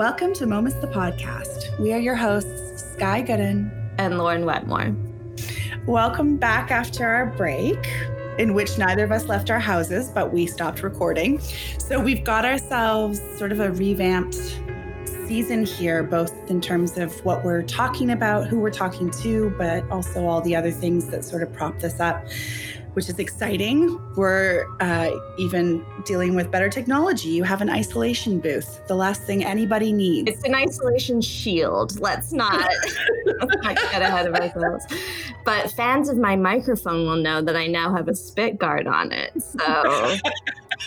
Welcome to Moments the Podcast. We are your hosts, Skye Gooden and Lauren Wetmore. Welcome back after our break, in which neither of us left our houses, but we stopped recording. So we've got ourselves sort of a revamped season here, both in terms of what we're talking about, who we're talking to, but also all the other things that sort of prop this up, which is exciting. We're even dealing with better technology. You have an isolation booth, the last thing anybody needs. It's an isolation shield. Let's not get ahead of ourselves. But fans of my microphone will know that I now have a spit guard on it. So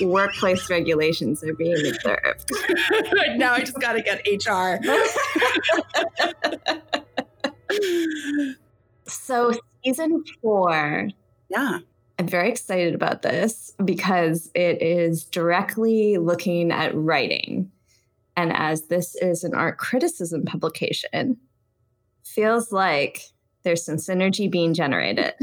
workplace regulations are being observed. Now I just got to get HR. So season 4. Yeah. I'm very excited about this because it is directly looking at writing. And as this is an art criticism publication, feels like there's some synergy being generated.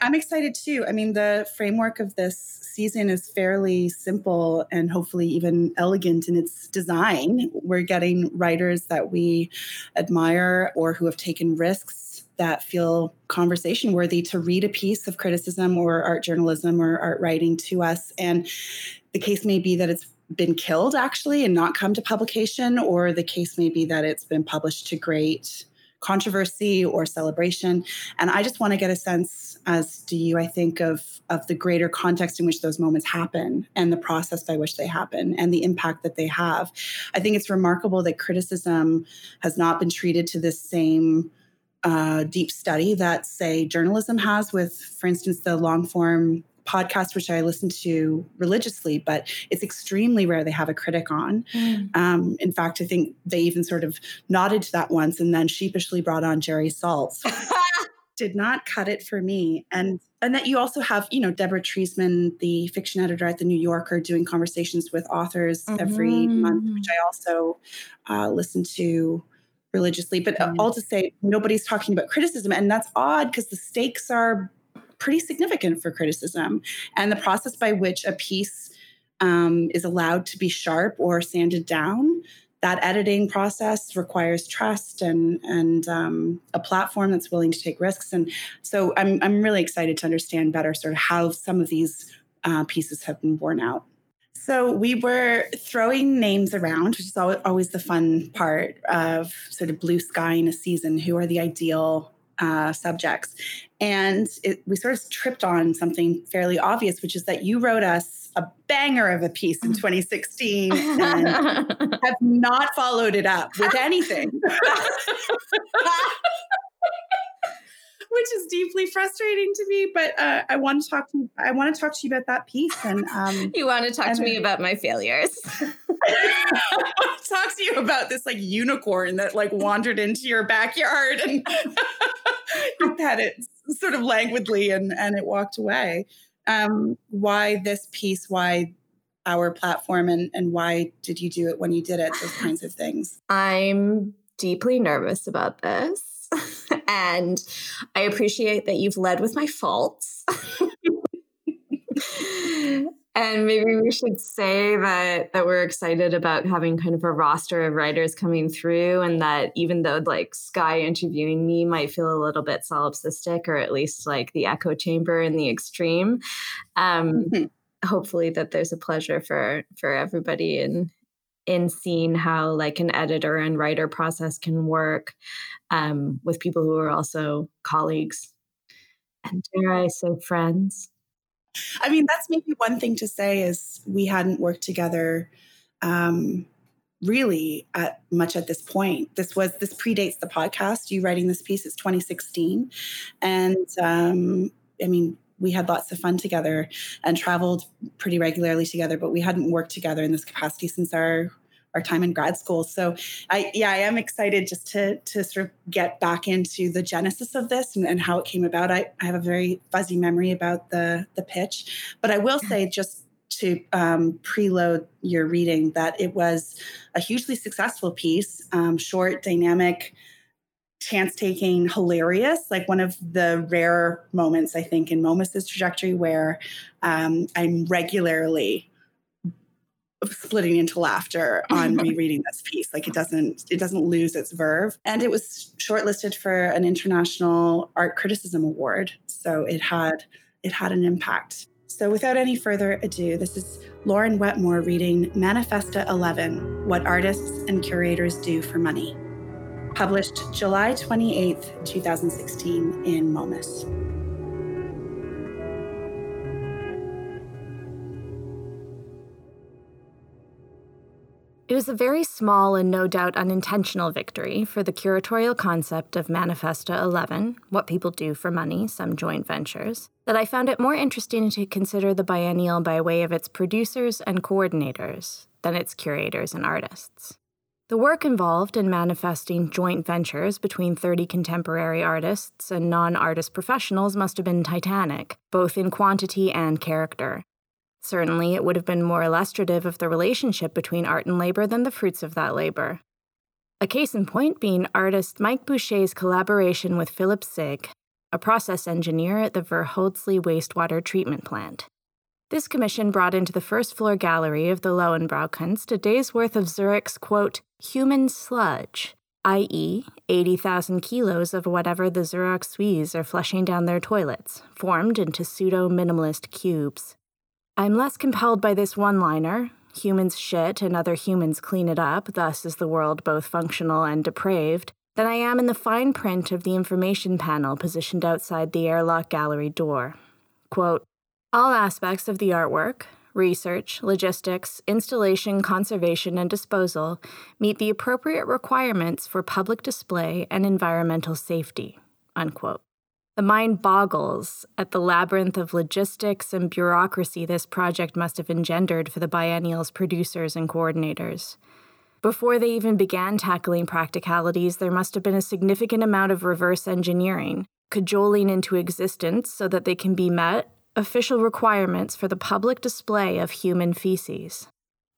I'm excited too. I mean, the framework of this season is fairly simple and hopefully even elegant in its design. We're getting writers that we admire or who have taken risks that feel conversation worthy to read a piece of criticism or art journalism or art writing to us. And the case may be that it's been killed actually and not come to publication, or the case may be that it's been published to great controversy or celebration. And I just want to get a sense, as do you, I think, of the greater context in which those moments happen and the process by which they happen and the impact that they have. I think it's remarkable that criticism has not been treated to this same deep study that, say, journalism has with, for instance, the long-form podcast, which I listen to religiously, but it's extremely rare they have a critic on. Mm. In fact, I think they even sort of nodded to that once and then sheepishly brought on Jerry Saltz. Did not cut it for me. And that you also have, you know, Deborah Treisman, the fiction editor at The New Yorker, doing conversations with authors every month, which I also listen to religiously. But all to say, nobody's talking about criticism. And that's odd because the stakes are pretty significant for criticism. And the process by which a piece is allowed to be sharp or sanded down, that editing process requires trust and a platform that's willing to take risks. And so I'm really excited to understand better sort of how some of these pieces have been borne out. So we were throwing names around, which is always the fun part of sort of blue sky in a season. Who are the ideal subjects? And we sort of tripped on something fairly obvious, which is that you wrote us a banger of a piece in 2016 and have not followed it up with anything, which is deeply frustrating to me. But I want to talk to you about that piece. And you want to talk to me about my failures. Talk to you about this like unicorn that like wandered into your backyard and you pet it sort of languidly and it walked away. Why this piece? Why our platform? And why did you do it when you did it? Those kinds of things. I'm deeply nervous about this. And I appreciate that you've led with my faults. And maybe we should say that we're excited about having kind of a roster of writers coming through, and that even though like Skye interviewing me might feel a little bit solipsistic, or at least like the echo chamber in the extreme, hopefully that there's a pleasure for everybody in seeing how like an editor and writer process can work with people who are also colleagues and, dare I say, friends. I mean, that's maybe one thing to say is we hadn't worked together really much at this point. This predates the podcast. You writing this piece is 2016. And I mean, we had lots of fun together and traveled pretty regularly together, but we hadn't worked together in this capacity since our time in grad school. So I am excited just to sort of get back into the genesis of this and how it came about. I have a very fuzzy memory about the pitch, but I will say, just to preload your reading, that it was a hugely successful piece, short, dynamic, chance-taking, hilarious, like one of the rare moments, I think, in Momus's trajectory where I'm regularly splitting into laughter on rereading this piece. Like it doesn't lose its verve. And it was shortlisted for an international art criticism award. So it had an impact. So without any further ado, this is Lauren Wetmore reading Manifesta 11, What Artists and Curators Do for Money. Published July 28th, 2016 in Momus. It was a very small and no doubt unintentional victory for the curatorial concept of Manifesta 11, What People Do for Money, Some Joint Ventures, that I found it more interesting to consider the biennial by way of its producers and coordinators than its curators and artists. The work involved in manifesting joint ventures between 30 contemporary artists and non-artist professionals must have been titanic, both in quantity and character. Certainly, it would have been more illustrative of the relationship between art and labor than the fruits of that labor. A case in point being artist Mike Boucher's collaboration with Philip Sig, a process engineer at the Werdhölzli Wastewater Treatment Plant. This commission brought into the first-floor gallery of the Löwenbräu Kunst a day's worth of Zurich's, quote, human sludge, i.e., 80,000 kilos of whatever the Zurich Swiss are flushing down their toilets, formed into pseudo-minimalist cubes. I'm less compelled by this one-liner, humans shit and other humans clean it up, thus is the world both functional and depraved, than I am in the fine print of the information panel positioned outside the airlock gallery door. Quote, all aspects of the artwork, research, logistics, installation, conservation, and disposal meet the appropriate requirements for public display and environmental safety, unquote. The mind boggles at the labyrinth of logistics and bureaucracy this project must have engendered for the biennial's producers and coordinators. Before they even began tackling practicalities, there must have been a significant amount of reverse engineering, cajoling into existence so that they can be met official requirements for the public display of human feces.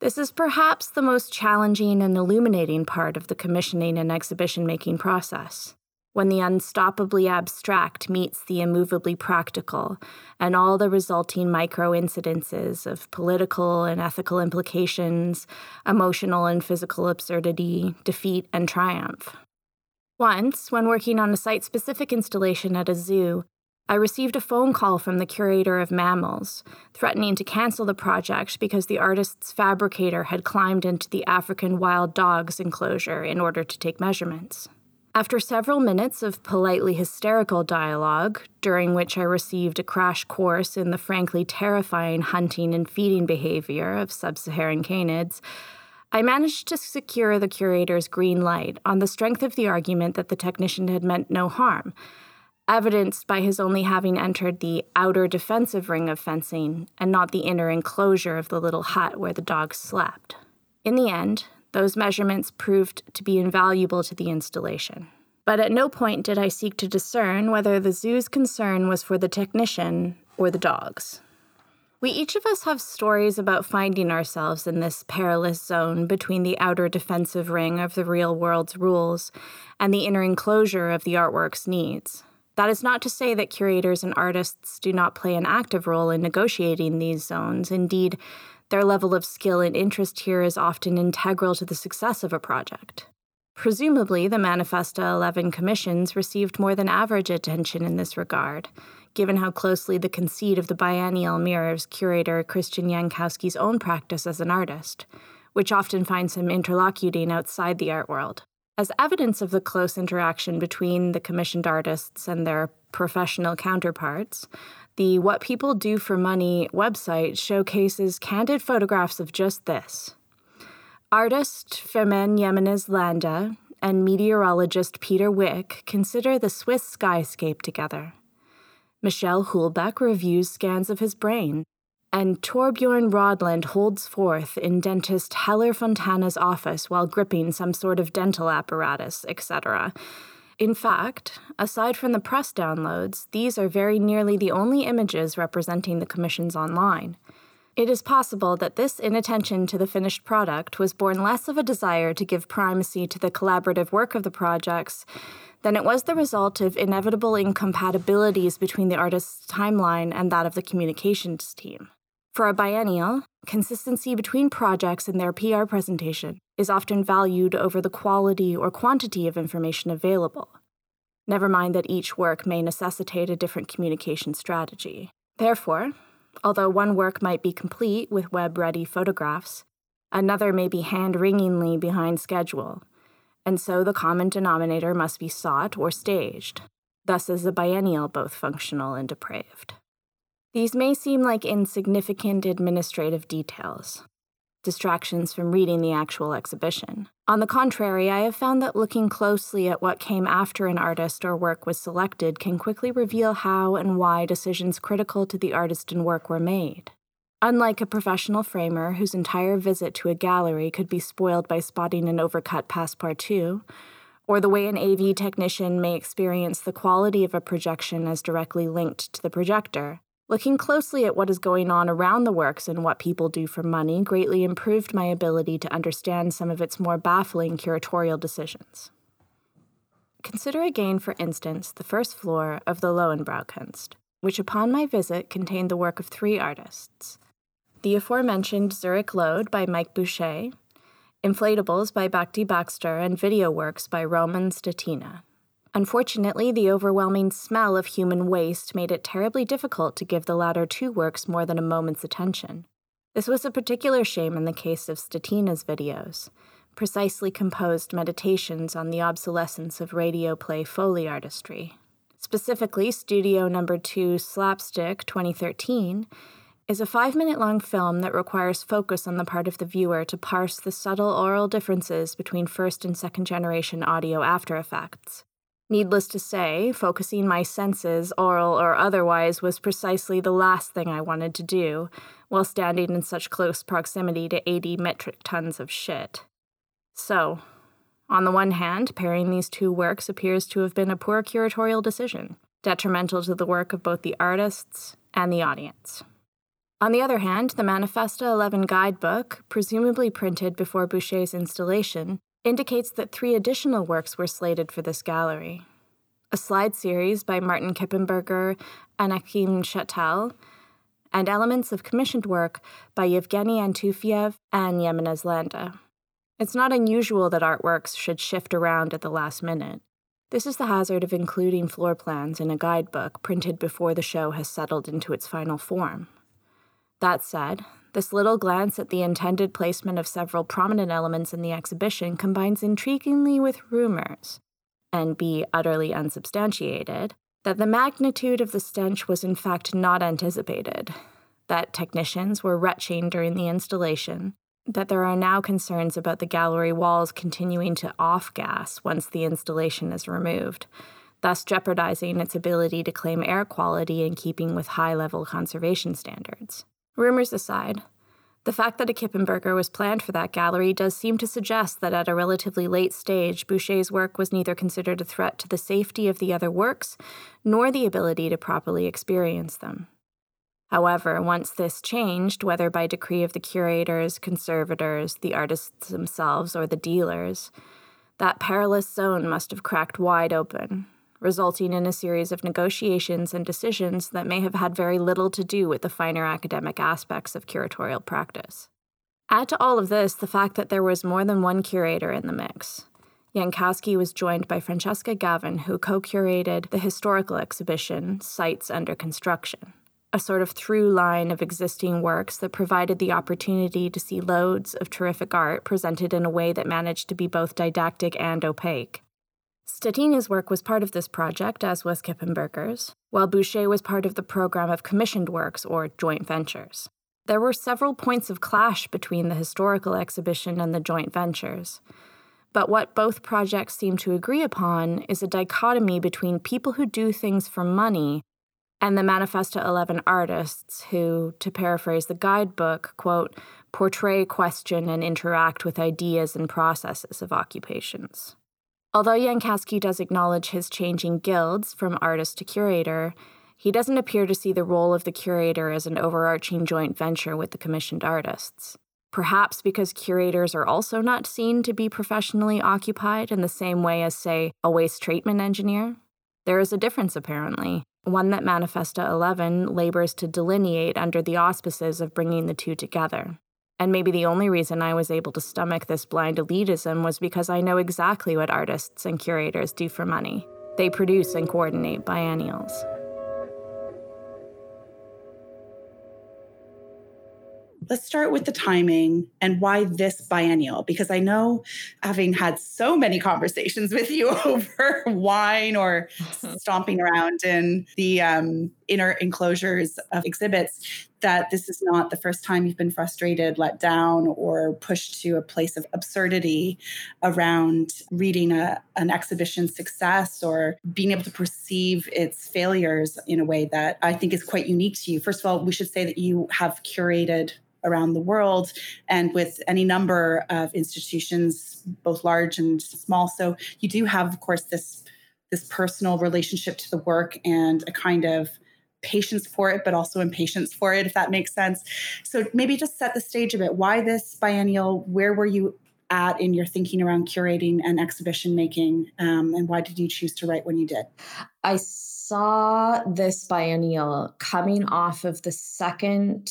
This is perhaps the most challenging and illuminating part of the commissioning and exhibition-making process, when the unstoppably abstract meets the immovably practical, and all the resulting micro-incidences of political and ethical implications, emotional and physical absurdity, defeat and triumph. Once, when working on a site-specific installation at a zoo, I received a phone call from the curator of mammals, threatening to cancel the project because the artist's fabricator had climbed into the African wild dog's enclosure in order to take measurements. After several minutes of politely hysterical dialogue, during which I received a crash course in the frankly terrifying hunting and feeding behavior of sub-Saharan canids, I managed to secure the curator's green light on the strength of the argument that the technician had meant no harm, evidenced by his only having entered the outer defensive ring of fencing and not the inner enclosure of the little hut where the dogs slept. In the end, those measurements proved to be invaluable to the installation. But at no point did I seek to discern whether the zoo's concern was for the technician or the dogs. We each of us have stories about finding ourselves in this perilous zone between the outer defensive ring of the real world's rules and the inner enclosure of the artwork's needs. That is not to say that curators and artists do not play an active role in negotiating these zones. Indeed, their level of skill and interest here is often integral to the success of a project. Presumably, the Manifesta 11 commissions received more than average attention in this regard, given how closely the conceit of the biennial mirrors curator Christian Jankowski's own practice as an artist, which often finds him interlocuting outside the art world. As evidence of the close interaction between the commissioned artists and their professional counterparts, the What People Do for Money website showcases candid photographs of just this. Artist Fermín Jiménez Landa and meteorologist Peter Wick consider the Swiss skyscape together. Michelle Hulbeck reviews scans of his brain, and Torbjorn Rodland holds forth in dentist Heller Fontana's office while gripping some sort of dental apparatus, etc. In fact, aside from the press downloads, these are very nearly the only images representing the commissions online. It is possible that this inattention to the finished product was born less of a desire to give primacy to the collaborative work of the projects than it was the result of inevitable incompatibilities between the artist's timeline and that of the communications team. For a biennial, consistency between projects and their PR presentation is often valued over the quality or quantity of information available. Never mind that each work may necessitate a different communication strategy. Therefore, although one work might be complete with web-ready photographs, another may be hand-wringingly behind schedule, and so the common denominator must be sought or staged. Thus is the biennial both functional and depraved. These may seem like insignificant administrative details, distractions from reading the actual exhibition. On the contrary, I have found that looking closely at what came after an artist or work was selected can quickly reveal how and why decisions critical to the artist and work were made. Unlike a professional framer whose entire visit to a gallery could be spoiled by spotting an overcut passepartout, or the way an AV technician may experience the quality of a projection as directly linked to the projector, looking closely at what is going on around the works and what people do for money greatly improved my ability to understand some of its more baffling curatorial decisions. Consider again, for instance, the first floor of the Löwenbräu Kunst, which upon my visit contained the work of three artists: the aforementioned Zurich Lode by Mike Boucher, inflatables by Bakhti Baxter, and video works by Roman Statina. Unfortunately, the overwhelming smell of human waste made it terribly difficult to give the latter two works more than a moment's attention. This was a particular shame in the case of Statina's videos, precisely composed meditations on the obsolescence of radio play Foley artistry. Specifically, Studio No. 2 Slapstick 2013 is a 5-minute-long film that requires focus on the part of the viewer to parse the subtle oral differences between first- and second-generation audio after effects. Needless to say, focusing my senses, oral or otherwise, was precisely the last thing I wanted to do, while standing in such close proximity to 80 metric tons of shit. So, on the one hand, pairing these two works appears to have been a poor curatorial decision, detrimental to the work of both the artists and the audience. On the other hand, the Manifesta 11 guidebook, presumably printed before Boucher's installation, indicates that three additional works were slated for this gallery: a slide series by Martin Kippenberger and Achim Schetel, and elements of commissioned work by Yevgeny Antufiev and Jiménez Landa. It's not unusual that artworks should shift around at the last minute. This is the hazard of including floor plans in a guidebook printed before the show has settled into its final form. That said, this little glance at the intended placement of several prominent elements in the exhibition combines intriguingly with rumors, and be utterly unsubstantiated, that the magnitude of the stench was in fact not anticipated, that technicians were retching during the installation, that there are now concerns about the gallery walls continuing to off-gas once the installation is removed, thus jeopardizing its ability to claim air quality in keeping with high-level conservation standards. Rumors aside, the fact that a Kippenberger was planned for that gallery does seem to suggest that at a relatively late stage, Boucher's work was neither considered a threat to the safety of the other works, nor the ability to properly experience them. However, once this changed, whether by decree of the curators, conservators, the artists themselves, or the dealers, that perilous zone must have cracked wide open, resulting in a series of negotiations and decisions that may have had very little to do with the finer academic aspects of curatorial practice. Add to all of this the fact that there was more than one curator in the mix. Jankowski was joined by Francesca Gavin, who co-curated the historical exhibition, Sites Under Construction, a sort of through line of existing works that provided the opportunity to see loads of terrific art presented in a way that managed to be both didactic and opaque. Statina's work was part of this project, as was Kippenberger's, while Boucher was part of the program of commissioned works, or joint ventures. There were several points of clash between the historical exhibition and the joint ventures, but what both projects seem to agree upon is a dichotomy between people who do things for money and the Manifesta 11 artists who, to paraphrase the guidebook, quote, portray, question, and interact with ideas and processes of occupations. Although Jankowski does acknowledge his changing guilds from artist to curator, he doesn't appear to see the role of the curator as an overarching joint venture with the commissioned artists. Perhaps because curators are also not seen to be professionally occupied in the same way as, say, a waste treatment engineer. There is a difference, apparently, one that Manifesta 11 labors to delineate under the auspices of bringing the two together. And maybe the only reason I was able to stomach this blind elitism was because I know exactly what artists and curators do for money. They produce and coordinate biennials. Let's start with the timing and why this biennial, because I know, having had so many conversations with you over wine or stomping around in the inner enclosures of exhibits, that this is not the first time you've been frustrated, let down, or pushed to a place of absurdity around reading an exhibition's success or being able to perceive its failures in a way that I think is quite unique to you. First of all, we should say that you have curated around the world and with any number of institutions, both large and small. So you do have, of course, this personal relationship to the work and a kind of patience for it, but also impatience for it, if that makes sense. So maybe just set the stage a bit. Why this biennial? Where were you at in your thinking around curating and exhibition making? And why did you choose to write when you did? I saw this biennial coming off of the second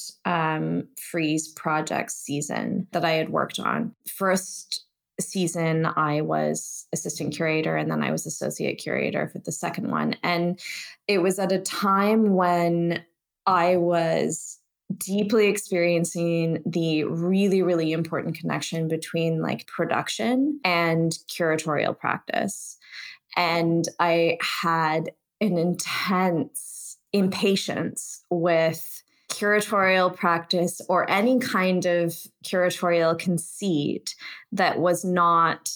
Freeze project season that I had worked on. First season, I was assistant curator, and then I was associate curator for the second one. And it was at a time when I was deeply experiencing the really, really important connection between like production and curatorial practice. And I had an intense impatience with curatorial practice or any kind of curatorial conceit that was not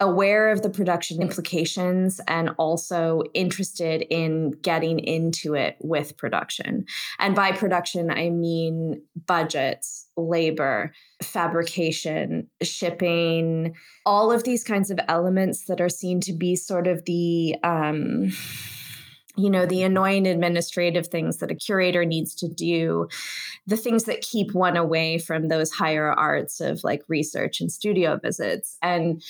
aware of the production implications and also interested in getting into it with production. And by production, I mean budgets, labor, fabrication, shipping, all of these kinds of elements that are seen to be sort of the the annoying administrative things that a curator needs to do, the things that keep one away from those higher arts of like research and studio visits. And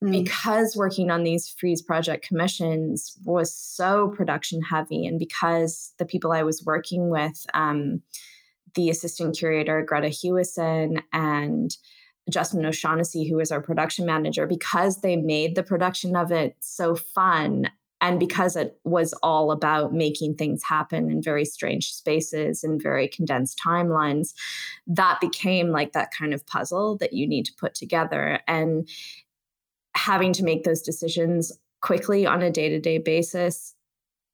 because working on these Freeze project commissions was so production heavy, and because the people I was working with, the assistant curator, Greta Hewison, and Justin O'Shaughnessy, who is our production manager, because they made the production of it so fun, and because it was all about making things happen in very strange spaces and very condensed timelines, that became like that kind of puzzle that you need to put together. And having to make those decisions quickly on a day-to-day basis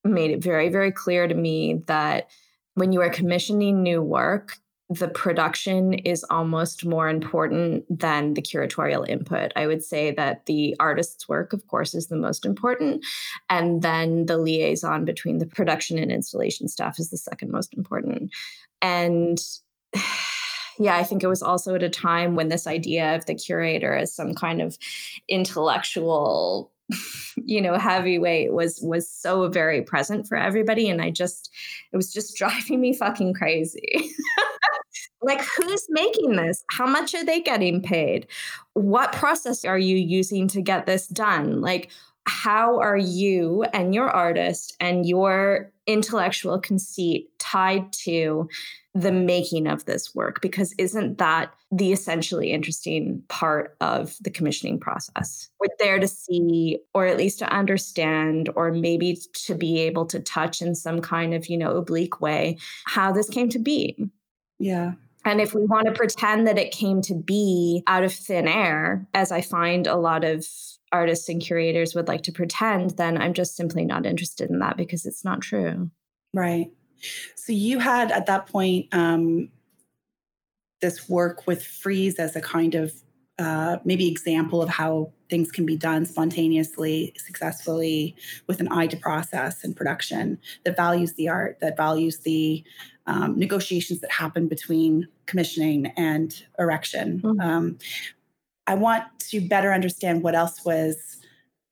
made it very, very clear to me that when you are commissioning new work, the production is almost more important than the curatorial input. I would say that the artist's work, of course, is the most important. And then the liaison between the production and installation staff is the second most important. And yeah, I think it was also at a time when this idea of the curator as some kind of intellectual heavyweight was so very present for everybody. And it was just driving me fucking crazy. Like, who's making this? How much are they getting paid? What process are you using to get this done? Like, how are you and your artist and your intellectual conceit tied to the making of this work? Because isn't that the essentially interesting part of the commissioning process? We're there to see, or at least to understand, or maybe to be able to touch in some kind of, oblique way, how this came to be. Yeah. And if we want to pretend that it came to be out of thin air, as I find a lot of artists and curators would like to pretend, then I'm just simply not interested in that because it's not true. Right. So you had at that point this work with Freeze as a kind of maybe example of how things can be done spontaneously, successfully, with an eye to process and production that values the art, that values the negotiations that happen between commissioning and erection. Mm-hmm. I want to better understand what else was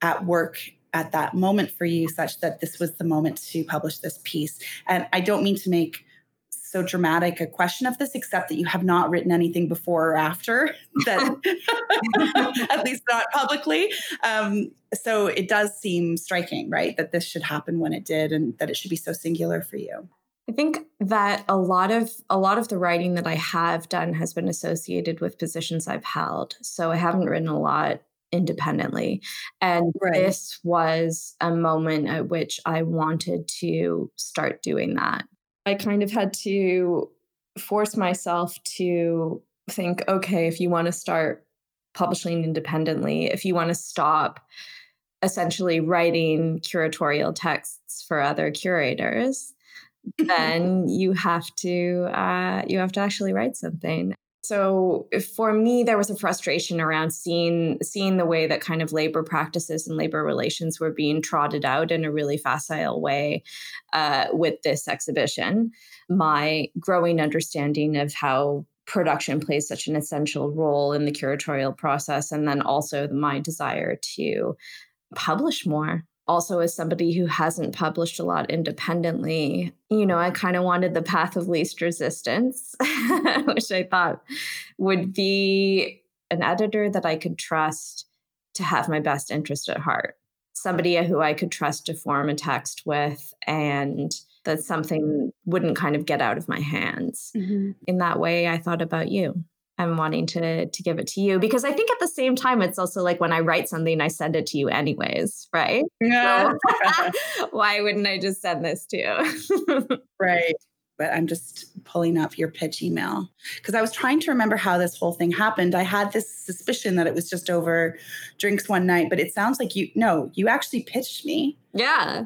at work at that moment for you, such that this was the moment to publish this piece. And I don't mean to make so dramatic a question of this, except that you have not written anything before or after that, at least not publicly. So it does seem striking, right, that this should happen when it did and that it should be so singular for you. I think that a lot of the writing that I have done has been associated with positions I've held. So I haven't written a lot independently. And This was a moment at which I wanted to start doing that. I kind of had to force myself to think, okay, if you want to start publishing independently, if you want to stop essentially writing curatorial texts for other curators, then you have to actually write something. So for me, there was a frustration around seeing the way that kind of labor practices and labor relations were being trotted out in a really facile way with this exhibition. My growing understanding of how production plays such an essential role in the curatorial process, and then also my desire to publish more. Also, as somebody who hasn't published a lot independently, I kind of wanted the path of least resistance, which I thought would be an editor that I could trust to have my best interest at heart. Somebody who I could trust to form a text with, and that something wouldn't kind of get out of my hands. Mm-hmm. In that way, I thought about you. I'm wanting to give it to you, because I think at the same time, it's also like when I write something, I send it to you anyways, right? Yeah. So, why wouldn't I just send this to you? Right. But I'm just pulling up your pitch email, because I was trying to remember how this whole thing happened. I had this suspicion that it was just over drinks one night, but it sounds like you actually pitched me. Yeah.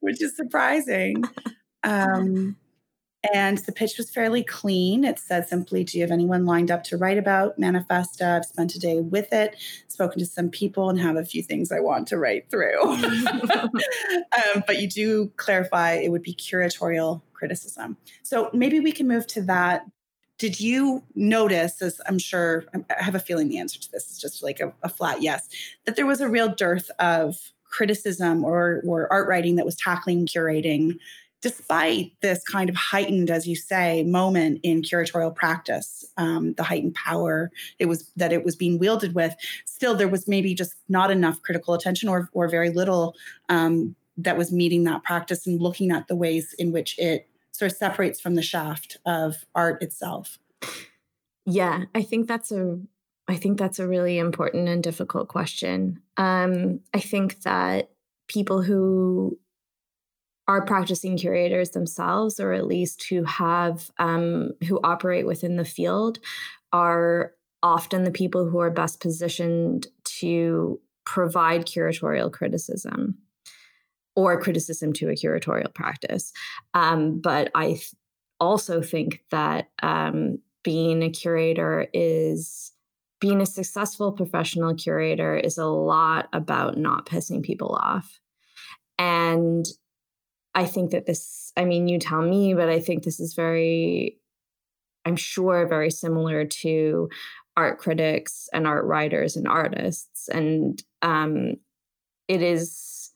Which is surprising. And the pitch was fairly clean. It said simply, do you have anyone lined up to write about Manifesta? I've spent a day with it, spoken to some people, and have a few things I want to write through. But you do clarify it would be curatorial criticism. So maybe we can move to that. Did you notice, as I'm sure, I have a feeling the answer to this is just like a flat yes, that there was a real dearth of criticism or art writing that was tackling curating, despite this kind of heightened, as you say, moment in curatorial practice, the heightened power it was being wielded with, still there was maybe just not enough critical attention or very little that was meeting that practice and looking at the ways in which it sort of separates from the shaft of art itself. Yeah, I think that's a really important and difficult question. I think that people who are practicing curators themselves, or at least who have, who operate within the field, are often the people who are best positioned to provide curatorial criticism or criticism to a curatorial practice. But I also think that being a curator being a successful professional curator is a lot about not pissing people off. And I think that you tell me, but I think this is very similar to art critics and art writers and artists. And it is...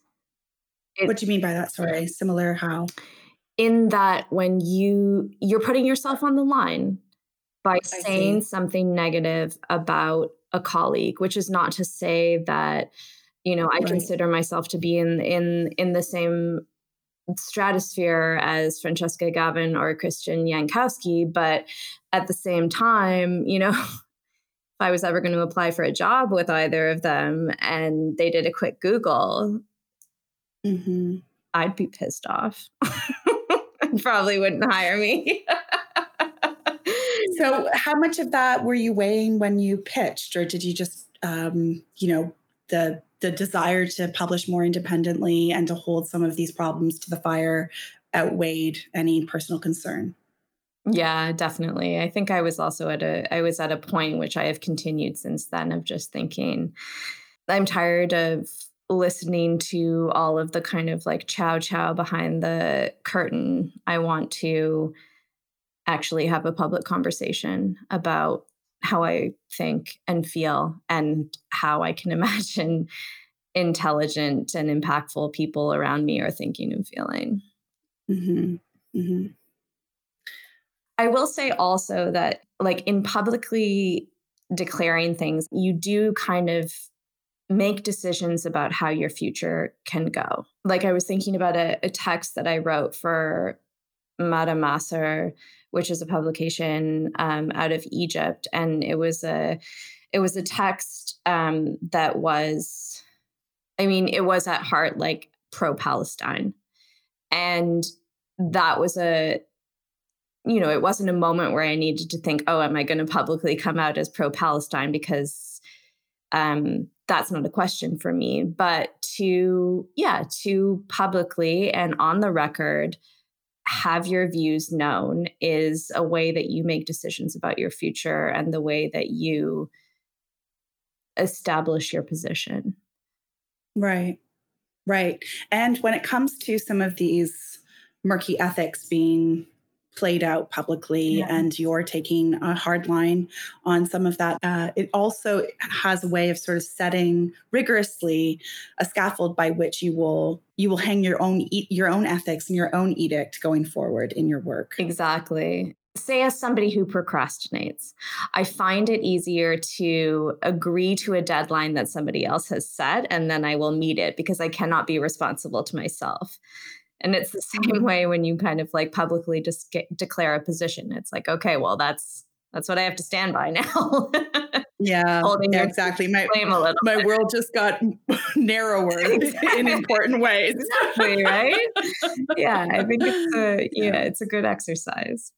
What do you mean by that? Sorry, similar how? In that when you're putting yourself on the line by saying something negative about a colleague, which is not to say that, I consider myself to be in the same stratosphere as Francesca Gavin or Christian Jankowski. But at the same time, if I was ever going to apply for a job with either of them and they did a quick Google, mm-hmm, I'd be pissed off. Probably wouldn't hire me. So how much of that were you weighing when you pitched, or did you just, the desire to publish more independently and to hold some of these problems to the fire outweighed any personal concern? Yeah, definitely. I think I was also at a point which I have continued since then of just thinking, I'm tired of listening to all of the kind of like chow behind the curtain. I want to actually have a public conversation about how I think and feel and how I can imagine intelligent and impactful people around me are thinking and feeling. Mm-hmm. Mm-hmm. I will say also that, like, in publicly declaring things, you do kind of make decisions about how your future can go. Like, I was thinking about a text that I wrote for Madame, which is a publication out of Egypt, and it was a text that was, I mean, it was at heart like pro-Palestine, and that was a, you know, it wasn't a moment where I needed to think, oh, am I going to publicly come out as pro-Palestine, because that's not a question for me. But to publicly and on the record have your views known is a way that you make decisions about your future and the way that you establish your position. Right. Right. And when it comes to some of these murky ethics being played out publicly, and you're taking a hard line on some of that, it also has a way of sort of setting rigorously a scaffold by which you will hang your own ethics and your own edict going forward in your work. Exactly. Say, as somebody who procrastinates, I find it easier to agree to a deadline that somebody else has set, and then I will meet it because I cannot be responsible to myself. And it's the same way when you kind of like publicly just declare a position. It's like, okay, well, that's what I have to stand by now. Yeah, exactly. My world just got narrower in important ways. Exactly, right? Yeah, I think it's a good exercise.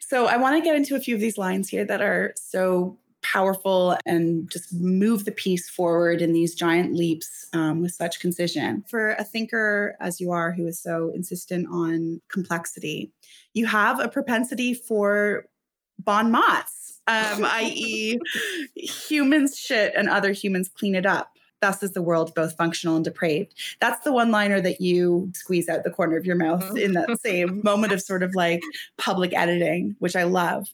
So I want to get into a few of these lines here that are so powerful and just move the piece forward in these giant leaps with such concision. For a thinker as you are, who is so insistent on complexity, you have a propensity for bon mots, i.e. humans shit and other humans clean it up. Thus is the world both functional and depraved. That's the one-liner that you squeeze out the corner of your mouth in that same moment of sort of like public editing, which I love.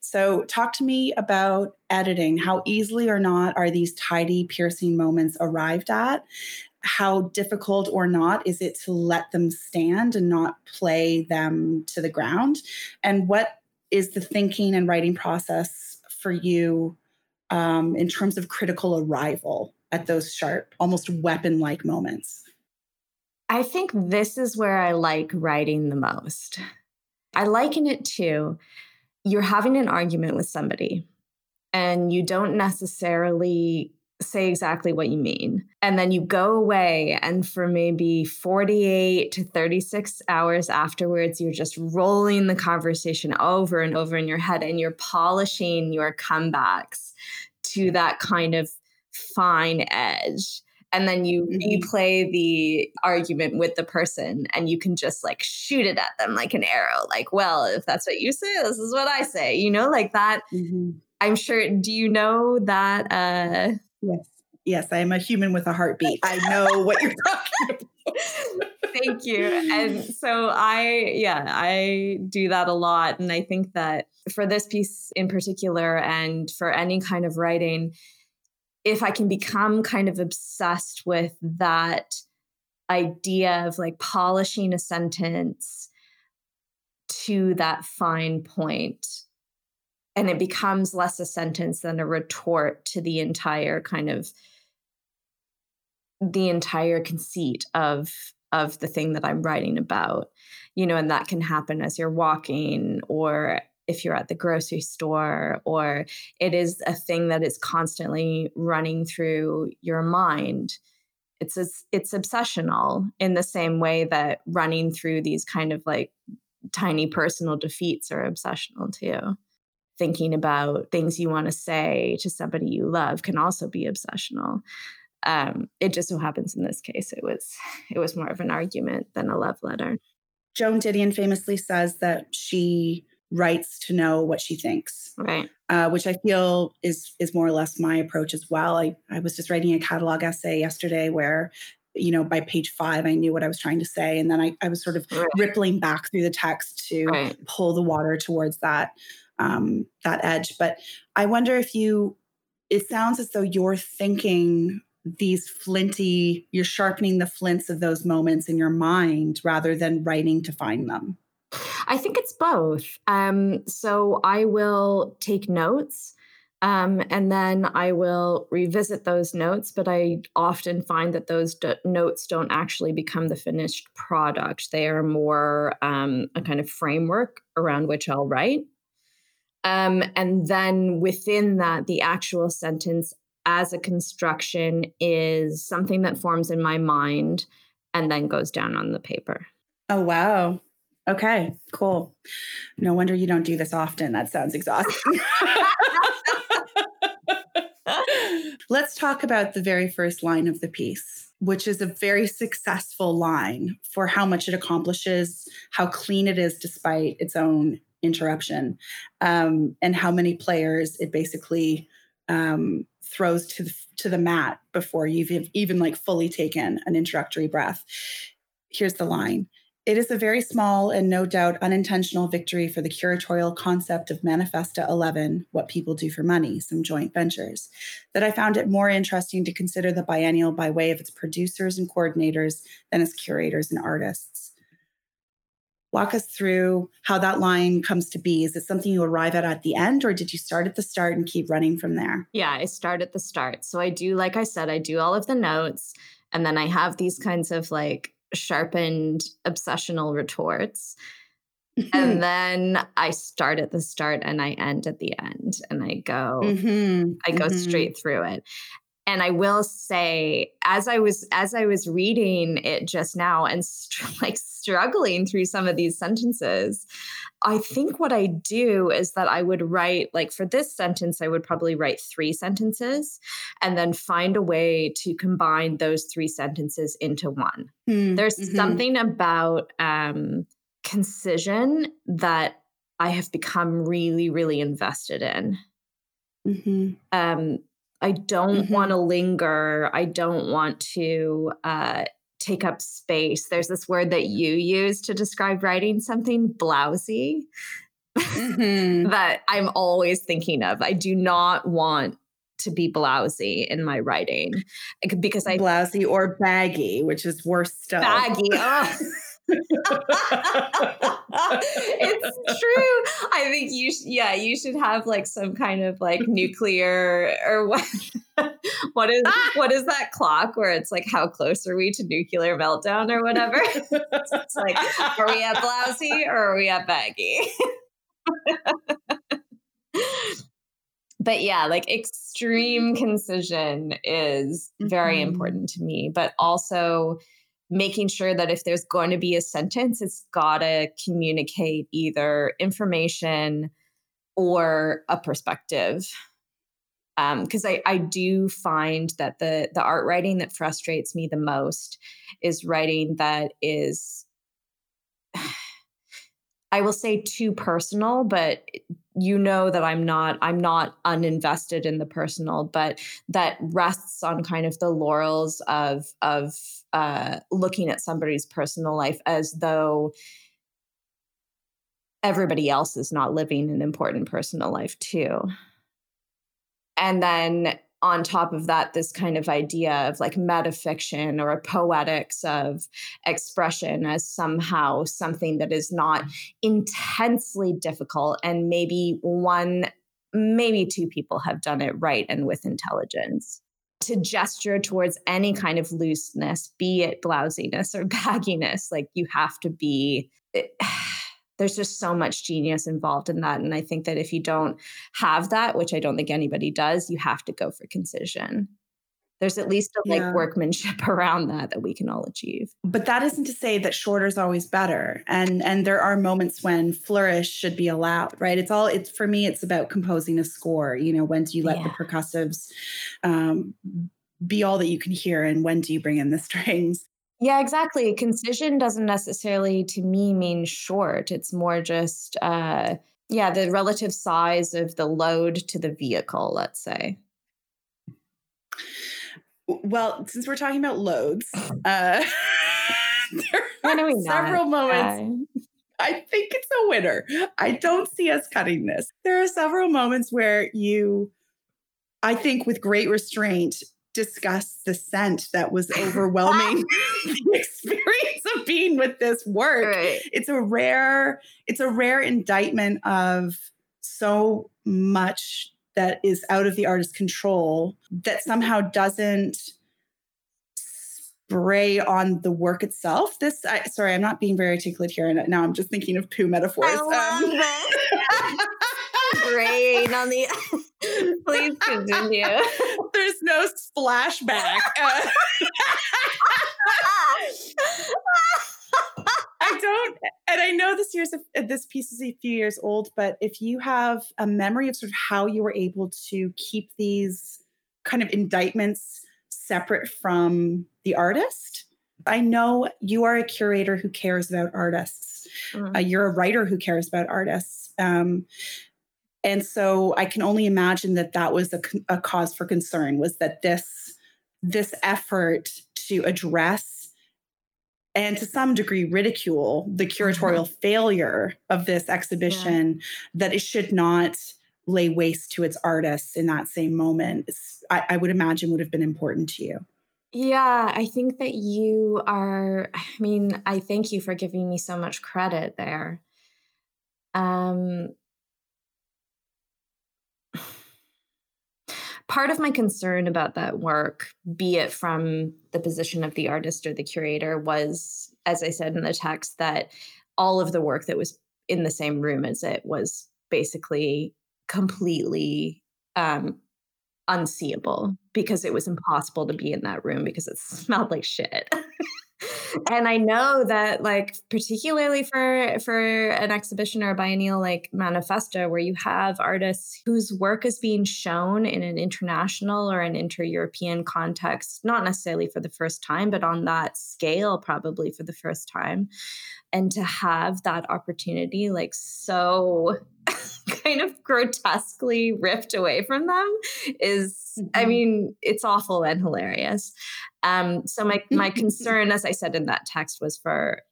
So talk to me about editing. How easily or not are these tidy, piercing moments arrived at? How difficult or not is it to let them stand and not play them to the ground? And what is the thinking and writing process for you in terms of critical arrival at those sharp, almost weapon-like moments? I think this is where I like writing the most. I liken it to, you're having an argument with somebody and you don't necessarily say exactly what you mean. And then you go away, and for maybe 48 to 36 hours afterwards, you're just rolling the conversation over and over in your head, and you're polishing your comebacks to that kind of fine edge. And then you replay the argument with the person, and you can just like shoot it at them like an arrow. Like, well, if that's what you say, this is what I say, you know, like that. Mm-hmm. I'm sure. Do you know that? Yes. I am a human with a heartbeat. I know what you're talking about. Thank you. And so I do that a lot. And I think that for this piece in particular, and for any kind of writing, if I can become kind of obsessed with that idea of like polishing a sentence to that fine point, and it becomes less a sentence than a retort to the entire kind of conceit of the thing that I'm writing about, you know, and that can happen as you're walking, or if you're at the grocery store, or it is a thing that is constantly running through your mind. It's obsessional in the same way that running through these kind of like tiny personal defeats are obsessional too. Thinking about things you want to say to somebody you love can also be obsessional. It just so happens in this case, it was more of an argument than a love letter. Joan Didion famously says that she writes to know what she thinks, right? Which I feel is more or less my approach as well. I was just writing a catalog essay yesterday where, you know, by page 5, I knew what I was trying to say. And then I was sort of rippling back through the text to pull the water towards that edge. But I wonder if it sounds as though your thinking these flinty, you're sharpening the flints of those moments in your mind rather than writing to find them? I think it's both. So I will take notes and then I will revisit those notes, but I often find that those notes don't actually become the finished product. They are more a kind of framework around which I'll write. And then within that, the actual sentence as a construction is something that forms in my mind and then goes down on the paper. Oh, wow. Okay, cool. No wonder you don't do this often. That sounds exhausting. Let's talk about the very first line of the piece, which is a very successful line for how much it accomplishes, how clean it is despite its own interruption, and how many players it basically throws to the mat before you've even like fully taken an introductory breath. Here's the line. It is a very small and no doubt unintentional victory for the curatorial concept of Manifesta 11, What People Do for Money, Some Joint Ventures, that I found it more interesting to consider the biennial by way of its producers and coordinators than as curators and artists. Walk us through how that line comes to be. Is it something you arrive at the end, or did you start at the start and keep running from there? Yeah, I start at the start. So I do, like I said, I do all of the notes, and then I have these kinds of like sharpened obsessional retorts. And then I start at the start and I end at the end, and I go, I go straight through it. And I will say, as I was reading it just now and struggling through some of these sentences, I think what I do is that I would write, like for this sentence, I would probably write 3 sentences and then find a way to combine those 3 sentences into one. There's something about concision that I have become really, really invested in. I don't want to linger. I don't want to take up space. There's this word that you use to describe writing something, blousy, that I'm always thinking of. I do not want to be blousy in my writing because I... Blousy or baggy, which is worse stuff. Baggy. Oh. It's true. I think you should have like some kind of like nuclear or what? what is that clock where it's like, how close are we to nuclear meltdown or whatever? It's like, are we at blousy or are we at baggy? But yeah, like extreme concision is very important to me, but also making sure that if there's going to be a sentence, it's got to communicate either information or a perspective. Because I do find that the art writing that frustrates me the most is writing that is, I will say, too personal, but you know that I'm not uninvested in the personal, but that rests on kind of the laurels of looking at somebody's personal life as though everybody else is not living an important personal life too. And then on top of that, this kind of idea of like metafiction or a poetics of expression as somehow something that is not intensely difficult, and maybe one, maybe 2 people have done it right and with intelligence. To gesture towards any kind of looseness, be it blousiness or bagginess, like you have to be... There's just so much genius involved in that. And I think that if you don't have that, which I don't think anybody does, you have to go for concision. There's at least a workmanship around that we can all achieve. But that isn't to say that shorter is always better. And there are moments when flourish should be allowed, right? It's for me, it's about composing a score. You know, when do you let the percussives be all that you can hear? And when do you bring in the strings? Yeah, exactly. Concision doesn't necessarily, to me, mean short. It's more just, the relative size of the load to the vehicle, let's say. Well, since we're talking about loads, there are several moments. I think it's a winner. I don't see us cutting this. There are several moments where you, I think with great restraint, discuss the scent that was overwhelming the experience of being with this work. Right. It's a rare indictment of so much that is out of the artist's control that somehow doesn't spray on the work itself. Sorry, I'm not being very articulate here. And now I'm just thinking of poo metaphors. I love it. Rain on the please continue. There's no splashback. I know this piece is a few years old, but if you have a memory of sort of how you were able to keep these kind of indictments separate from the artist, I know you are a curator who cares about artists. Mm-hmm. You're a writer who cares about artists. And so I can only imagine that was a cause for concern, was that this effort to address and to some degree ridicule the curatorial mm-hmm. failure of this exhibition, that it should not lay waste to its artists in that same moment, I would imagine would have been important to you. Yeah, I think that I thank you for giving me so much credit there. Part of my concern about that work, be it from the position of the artist or the curator, was, as I said in the text, that all of the work that was in the same room as it was basically completely unseeable, because it was impossible to be in that room because it smelled like shit. And I know that, like, particularly for an exhibition or a biennial like Manifesta, where you have artists whose work is being shown in an international or an inter-European context, not necessarily for the first time, but on that scale, probably for the first time. And to have that opportunity, like, so kind of grotesquely ripped away from them is, mm-hmm. I mean, it's awful and hilarious. So my concern, as I said in that text, was for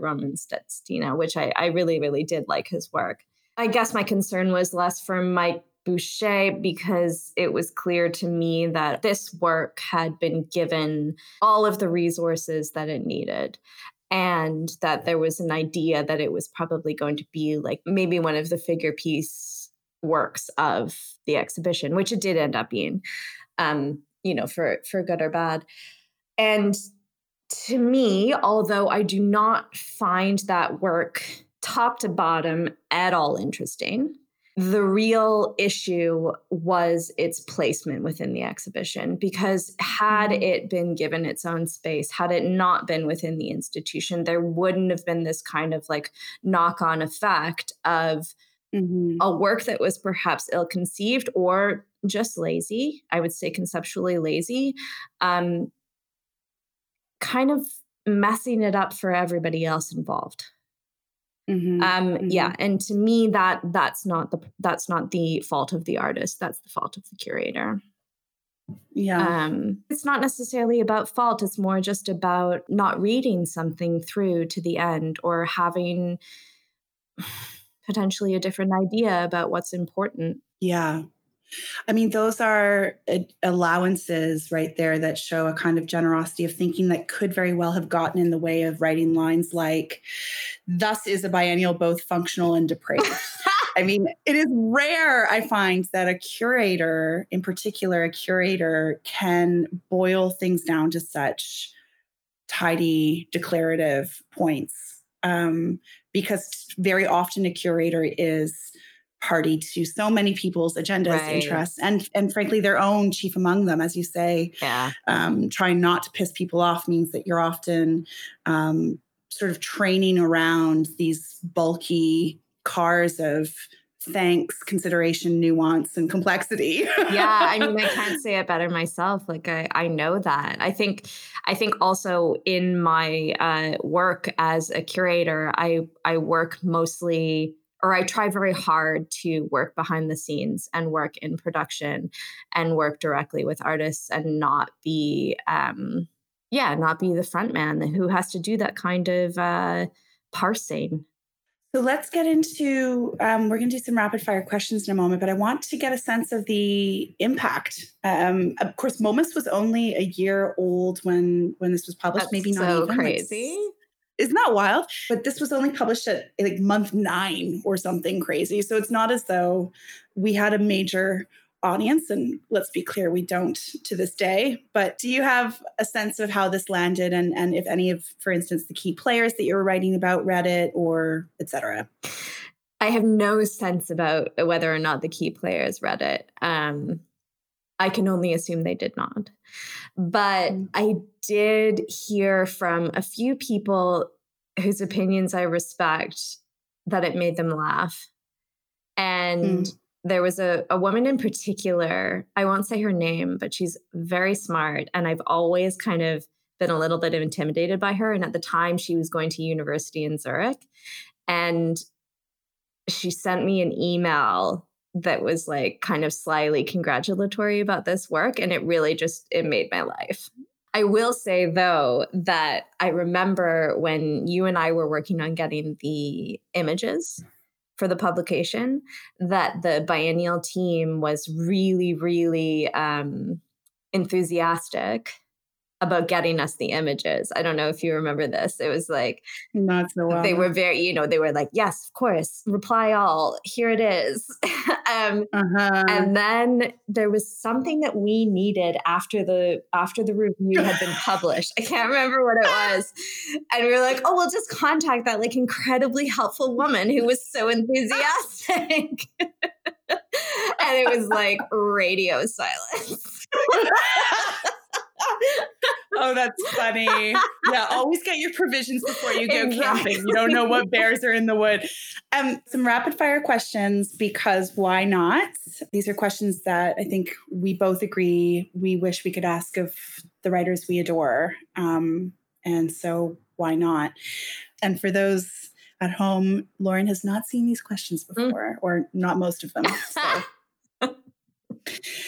Roman Statina, which I really, really did like his work. I guess my concern was less for Mike Boucher, because it was clear to me that this work had been given all of the resources that it needed. And that there was an idea that it was probably going to be like maybe one of the figure piece works of the exhibition, which it did end up being, for good or bad. And to me, although I do not find that work top to bottom at all interesting, the real issue was its placement within the exhibition, because had it been given its own space, had it not been within the institution, there wouldn't have been this kind of like knock-on effect of mm-hmm. a work that was perhaps ill-conceived or just lazy, I would say conceptually lazy, kind of messing it up for everybody else involved. Mm-hmm. Yeah. And to me, that's not the fault of the artist. That's the fault of the curator. Yeah. It's not necessarily about fault. It's more just about not reading something through to the end, or having potentially a different idea about what's important. Yeah. I mean, those are allowances right there that show a kind of generosity of thinking that could very well have gotten in the way of writing lines like, "Thus is a biennial both functional and depraved." I mean, it is rare, I find, that a curator, in particular a curator, can boil things down to such tidy, declarative points. Because very often a curator is party to so many people's agendas, right. interests, and frankly, their own chief among them, as you say. Yeah. Trying not to piss people off means that you're often... sort of training around these bulky cars of thanks, consideration, nuance, and complexity. Yeah, I mean, I can't say it better myself. Like, I know that. I think also in my work as a curator, I work mostly, or I try very hard to work behind the scenes and work in production and work directly with artists and not be... not be the front man who has to do that kind of parsing. So let's get into, we're going to do some rapid fire questions in a moment, but I want to get a sense of the impact. Of course, Momus was only a year old when this was published. That's maybe not so even crazy. Like, isn't that wild? But this was only published at like month 9 or something crazy. So it's not as though we had a major audience, and let's be clear, we don't to this day. But do you have a sense of how this landed, and if any of, for instance, the key players that you were writing about read it, or et cetera? I have no sense about whether or not the key players read it. I can only assume they did not. But I did hear from a few people whose opinions I respect that it made them laugh. And there was a woman in particular, I won't say her name, but she's very smart. And I've always kind of been a little bit intimidated by her. And at the time she was going to university in Zurich, and she sent me an email that was like kind of slyly congratulatory about this work. And it really just, it made my life. I will say though, that I remember when you and I were working on getting the images for the publication, that the biennial team was really, really enthusiastic about getting us the images. I don't know if you remember this. It was like, not so well. They were very, you know, they were like, yes, of course, reply all, here it is. And then there was something that we needed after the review had been published. I can't remember what it was. And we were like, oh, we'll just contact that like incredibly helpful woman who was so enthusiastic. And it was like radio silence. Oh, that's funny. Yeah, always get your provisions before you go camping. You don't know what bears are in the wood. Some rapid fire questions, because why not? These are questions that I think we both agree we wish we could ask of the writers we adore. And so why not? And for those at home, Lauren has not seen these questions before, or not most of them. So.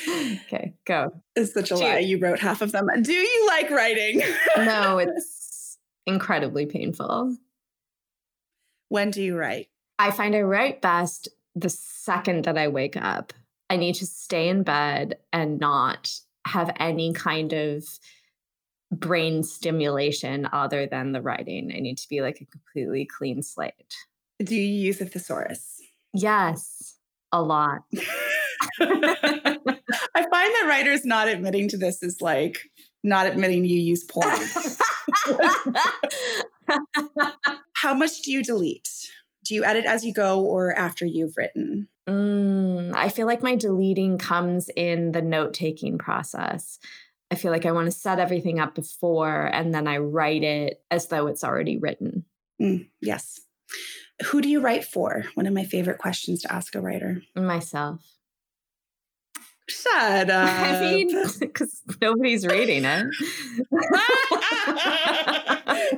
Okay, go. It's such a lie. You wrote half of them. Do you like writing? No, it's incredibly painful. When do you write? I find I write best the second that I wake up. I need to stay in bed and not have any kind of brain stimulation other than the writing. I need to be like a completely clean slate. Do you use a thesaurus? Yes, a lot. I find that writers not admitting to this is like not admitting you use porn. How much do you delete? Do you edit as you go or after you've written? I feel like my deleting comes in the note-taking process. I feel like I want to set everything up before, and then I write it as though it's already written. Yes. Who do you write for? One of my favorite questions to ask a writer. Myself. Shut up. I mean, because nobody's reading it.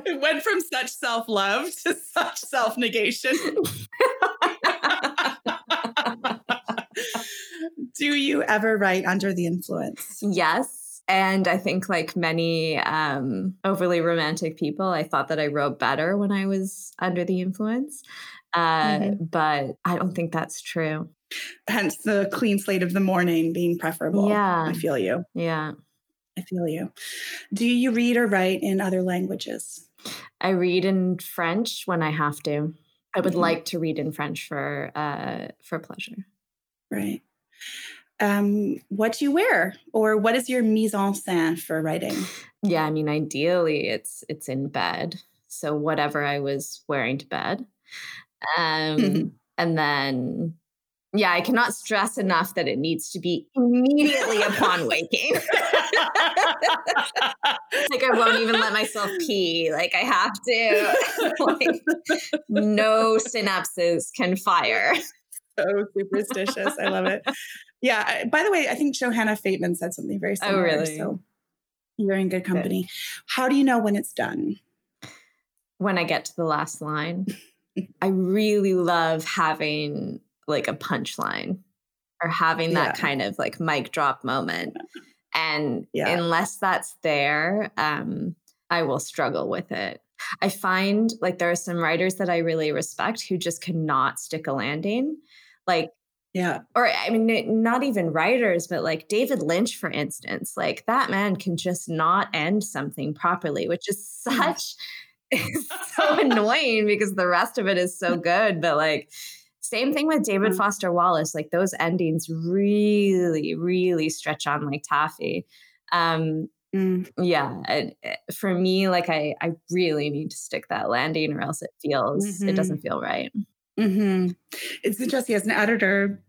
It went from such self-love to such self-negation. Do you ever write under the influence? Yes. And I think like many overly romantic people, I thought that I wrote better when I was under the influence. But I don't think that's true. Hence the clean slate of the morning being preferable. Yeah. I feel you. Yeah. I feel you. Do you read or write in other languages? I read in French when I have to. I would like to read in French for pleasure. Right. What do you wear, or what is your mise en scène for writing? Yeah. I mean, ideally it's in bed. So whatever I was wearing to bed. And then... yeah, I cannot stress enough that it needs to be immediately upon waking. Like, I won't even let myself pee. Like, I have to. Like, no synapses can fire. So superstitious. I love it. Yeah. By the way, I think Johanna Fateman said something very similar. Oh, really? So you're in good company. Good. How do you know when it's done? When I get to the last line. I really love having... like a punchline, or having that kind of like mic drop moment. And unless that's there, I will struggle with it. I find like there are some writers that I really respect who just cannot stick a landing. Like, yeah. Or I mean, not even writers, but like David Lynch, for instance, like that man can just not end something properly, which is such, so annoying because the rest of it is so good. But like, same thing with David Foster Wallace, like those endings really, really stretch on like taffy. Yeah. For me, like I really need to stick that landing or else it feels, it doesn't feel right. Mm-hmm. It's interesting as an editor,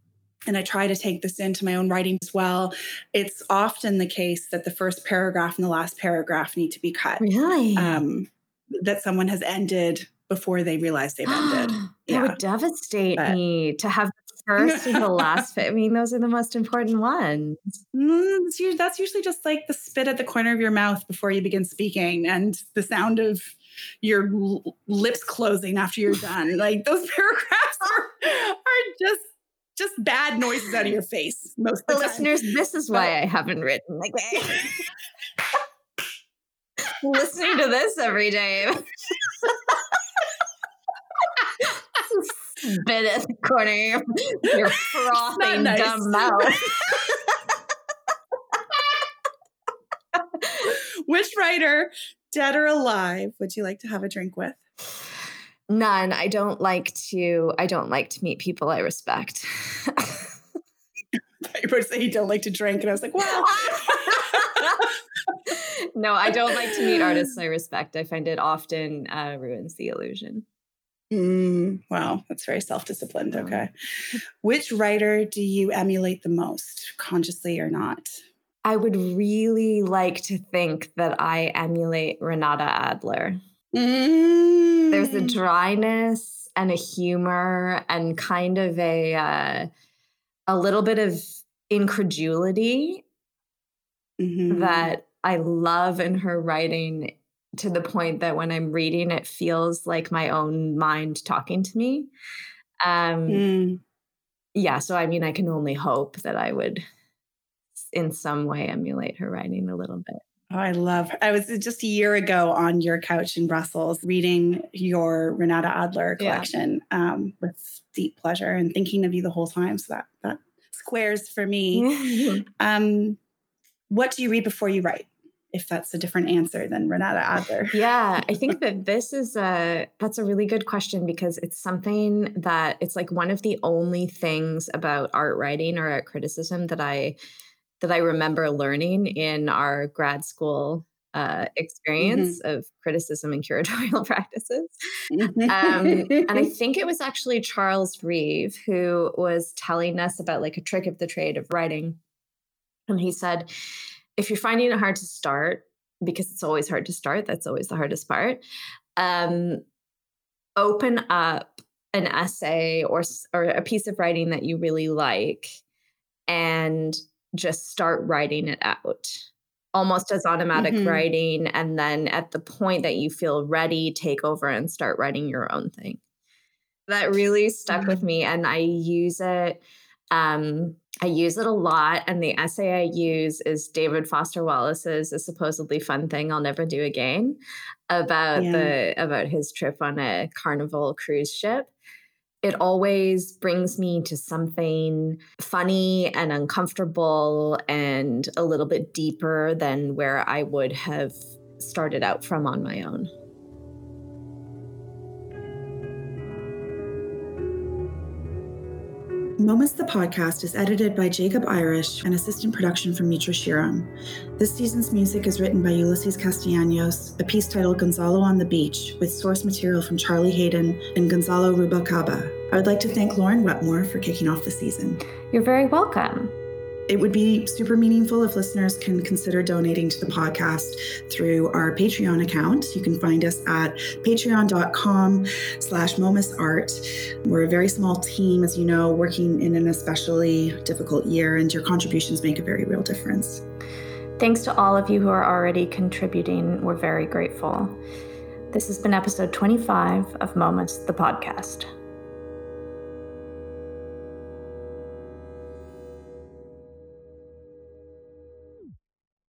and I try to take this into my own writing as well. It's often the case that the first paragraph and the last paragraph need to be cut. Really? That someone has ended before they realize they've ended. It would devastate me to have the first and the last. I mean, those are the most important ones. That's usually just like the spit at the corner of your mouth before you begin speaking and the sound of your lips closing after you're done. Like those paragraphs are just bad noises out of your face. Most of the time. Listeners, this is why I haven't written. Like listening to this every day. Spit at the corner of your frothing dumb mouth. Which writer, dead or alive, would you like to have a drink with? None. I don't like to meet people I respect. You were saying you don't like to drink, and I was like, wow. No, I don't like to meet artists I respect. I find it often ruins the illusion. Wow, that's very self-disciplined. Wow. Okay. Which writer do you emulate the most, consciously or not? I would really like to think that I emulate Renata Adler. There's a dryness and a humor and kind of a little bit of incredulity that I love in her writing, to the point that when I'm reading, it feels like my own mind talking to me. Yeah. So, I mean, I can only hope that I would in some way emulate her writing a little bit. Oh, I love her. I was just a year ago on your couch in Brussels reading your Renata Adler collection with deep pleasure and thinking of you the whole time. So that squares for me. What do you read before you write? If that's a different answer than Renata Adler. Yeah, I think that that's a really good question, because it's something that it's like one of the only things about art writing or art criticism that I remember learning in our grad school experience of criticism and curatorial practices. And I think it was actually Charles Reeve who was telling us about like a trick of the trade of writing. And he said, if you're finding it hard to start, because it's always hard to start, that's always the hardest part, open up an essay or a piece of writing that you really like and just start writing it out, almost as automatic writing. And then at the point that you feel ready, take over and start writing your own thing. That really stuck with me, and I use it. I use it a lot, and the essay I use is David Foster Wallace's "A Supposedly Fun Thing I'll Never Do Again," about his trip on a Carnival cruise ship. It always brings me to something funny and uncomfortable and a little bit deeper than where I would have started out from on my own. Moments the Podcast is edited by Jacob Irish and assistant production from Mitra Shiram. This season's music is written by Ulysses Castellanos, a piece titled Gonzalo on the Beach, with source material from Charlie Hayden and Gonzalo Rubalcaba. I would like to thank Lauren Wetmore for kicking off the season. You're very welcome. It would be super meaningful if listeners can consider donating to the podcast through our Patreon account. You can find us at patreon.com/momusart. We're a very small team, as you know, working in an especially difficult year, and your contributions make a very real difference. Thanks to all of you who are already contributing. We're very grateful. This has been episode 25 of Moments, the podcast.